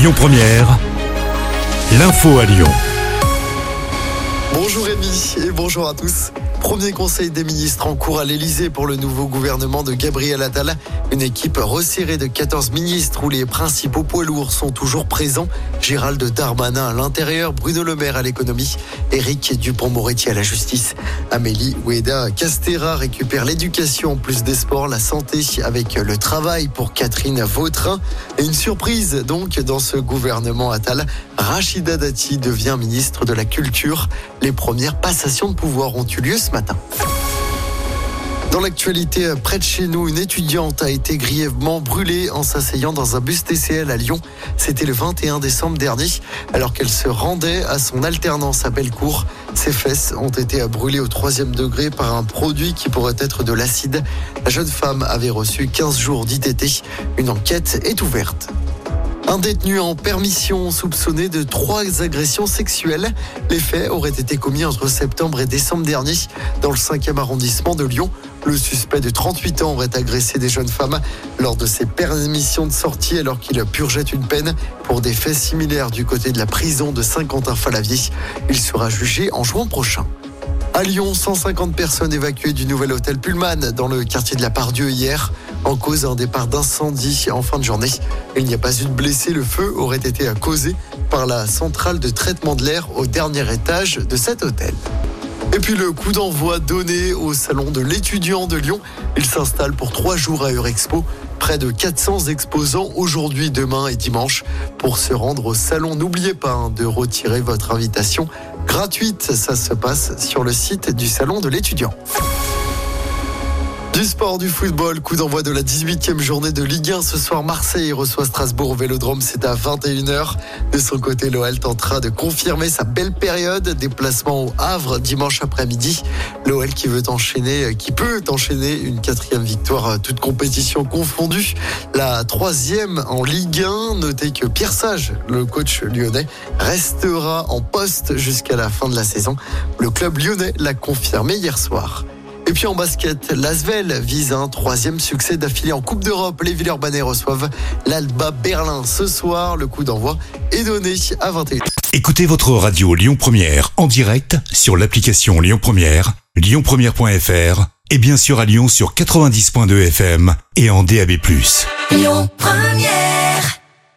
Lyon Première, l'info à Lyon. Bonjour Rémi et bonjour à tous. Premier conseil des ministres en cours à l'Elysée pour le nouveau gouvernement de Gabriel Attal. Une équipe resserrée de 14 ministres où les principaux poids lourds sont toujours présents. Gérald Darmanin à l'intérieur, Bruno Le Maire à l'économie, Eric Dupond-Moretti à la justice. Amélie Oueda Castera récupère l'éducation, plus des sports, la santé avec le travail pour Catherine Vautrin. Et une surprise donc dans ce gouvernement Attal, Rachida Dati devient ministre de la Culture. Les premières passations de pouvoir ont eu lieu ce matin. Dans l'actualité, près de chez nous, une étudiante a été grièvement brûlée en s'asseyant dans un bus TCL à Lyon. C'était le 21 décembre dernier, alors qu'elle se rendait à son alternance à Bellecour. Ses fesses ont été brûlées au 3e degré par un produit qui pourrait être de l'acide. La jeune femme avait reçu 15 jours d'ITT. Une enquête est ouverte. Un détenu en permission soupçonné de 3 agressions sexuelles. Les faits auraient été commis entre septembre et décembre dernier dans le 5e arrondissement de Lyon. Le suspect de 38 ans aurait agressé des jeunes femmes lors de ses permissions de sortie alors qu'il purgeait une peine pour des faits similaires du côté de la prison de Saint-Quentin-Fallavier. Il sera jugé en juin prochain. À Lyon, 150 personnes évacuées du nouvel hôtel Pullman dans le quartier de la Part-Dieu hier. En cause un départ d'incendie en fin de journée. Il n'y a pas eu de blessés. Le feu aurait été causé par la centrale de traitement de l'air au dernier étage de cet hôtel. Et puis le coup d'envoi donné au salon de l'étudiant de Lyon. Il s'installe pour 3 jours à Eurexpo. Près de 400 exposants aujourd'hui, demain et dimanche. Pour se rendre au salon, n'oubliez pas de retirer votre invitation gratuite. Ça se passe sur le site du salon de l'étudiant. Du sport, du football, coup d'envoi de la 18e journée de Ligue 1. Ce soir, Marseille reçoit Strasbourg au Vélodrome, c'est à 21h. De son côté, l'OL tentera de confirmer sa belle période. Déplacement au Havre dimanche après-midi. L'OL qui peut enchaîner une 4e victoire, toute compétition confondue. La 3e en Ligue 1. Notez que Pierre Sage, le coach lyonnais, restera en poste jusqu'à la fin de la saison. Le club lyonnais l'a confirmé hier soir. Et puis en basket, l'ASVEL vise un 3e succès d'affilée en Coupe d'Europe. Les Villeurbannais reçoivent l'Alba Berlin ce soir. Le coup d'envoi est donné à 21h. Écoutez votre radio Lyon Première en direct sur l'application Lyon Première, lyonpremière.fr et bien sûr à Lyon sur 90.2 FM et en DAB+. Lyon Première.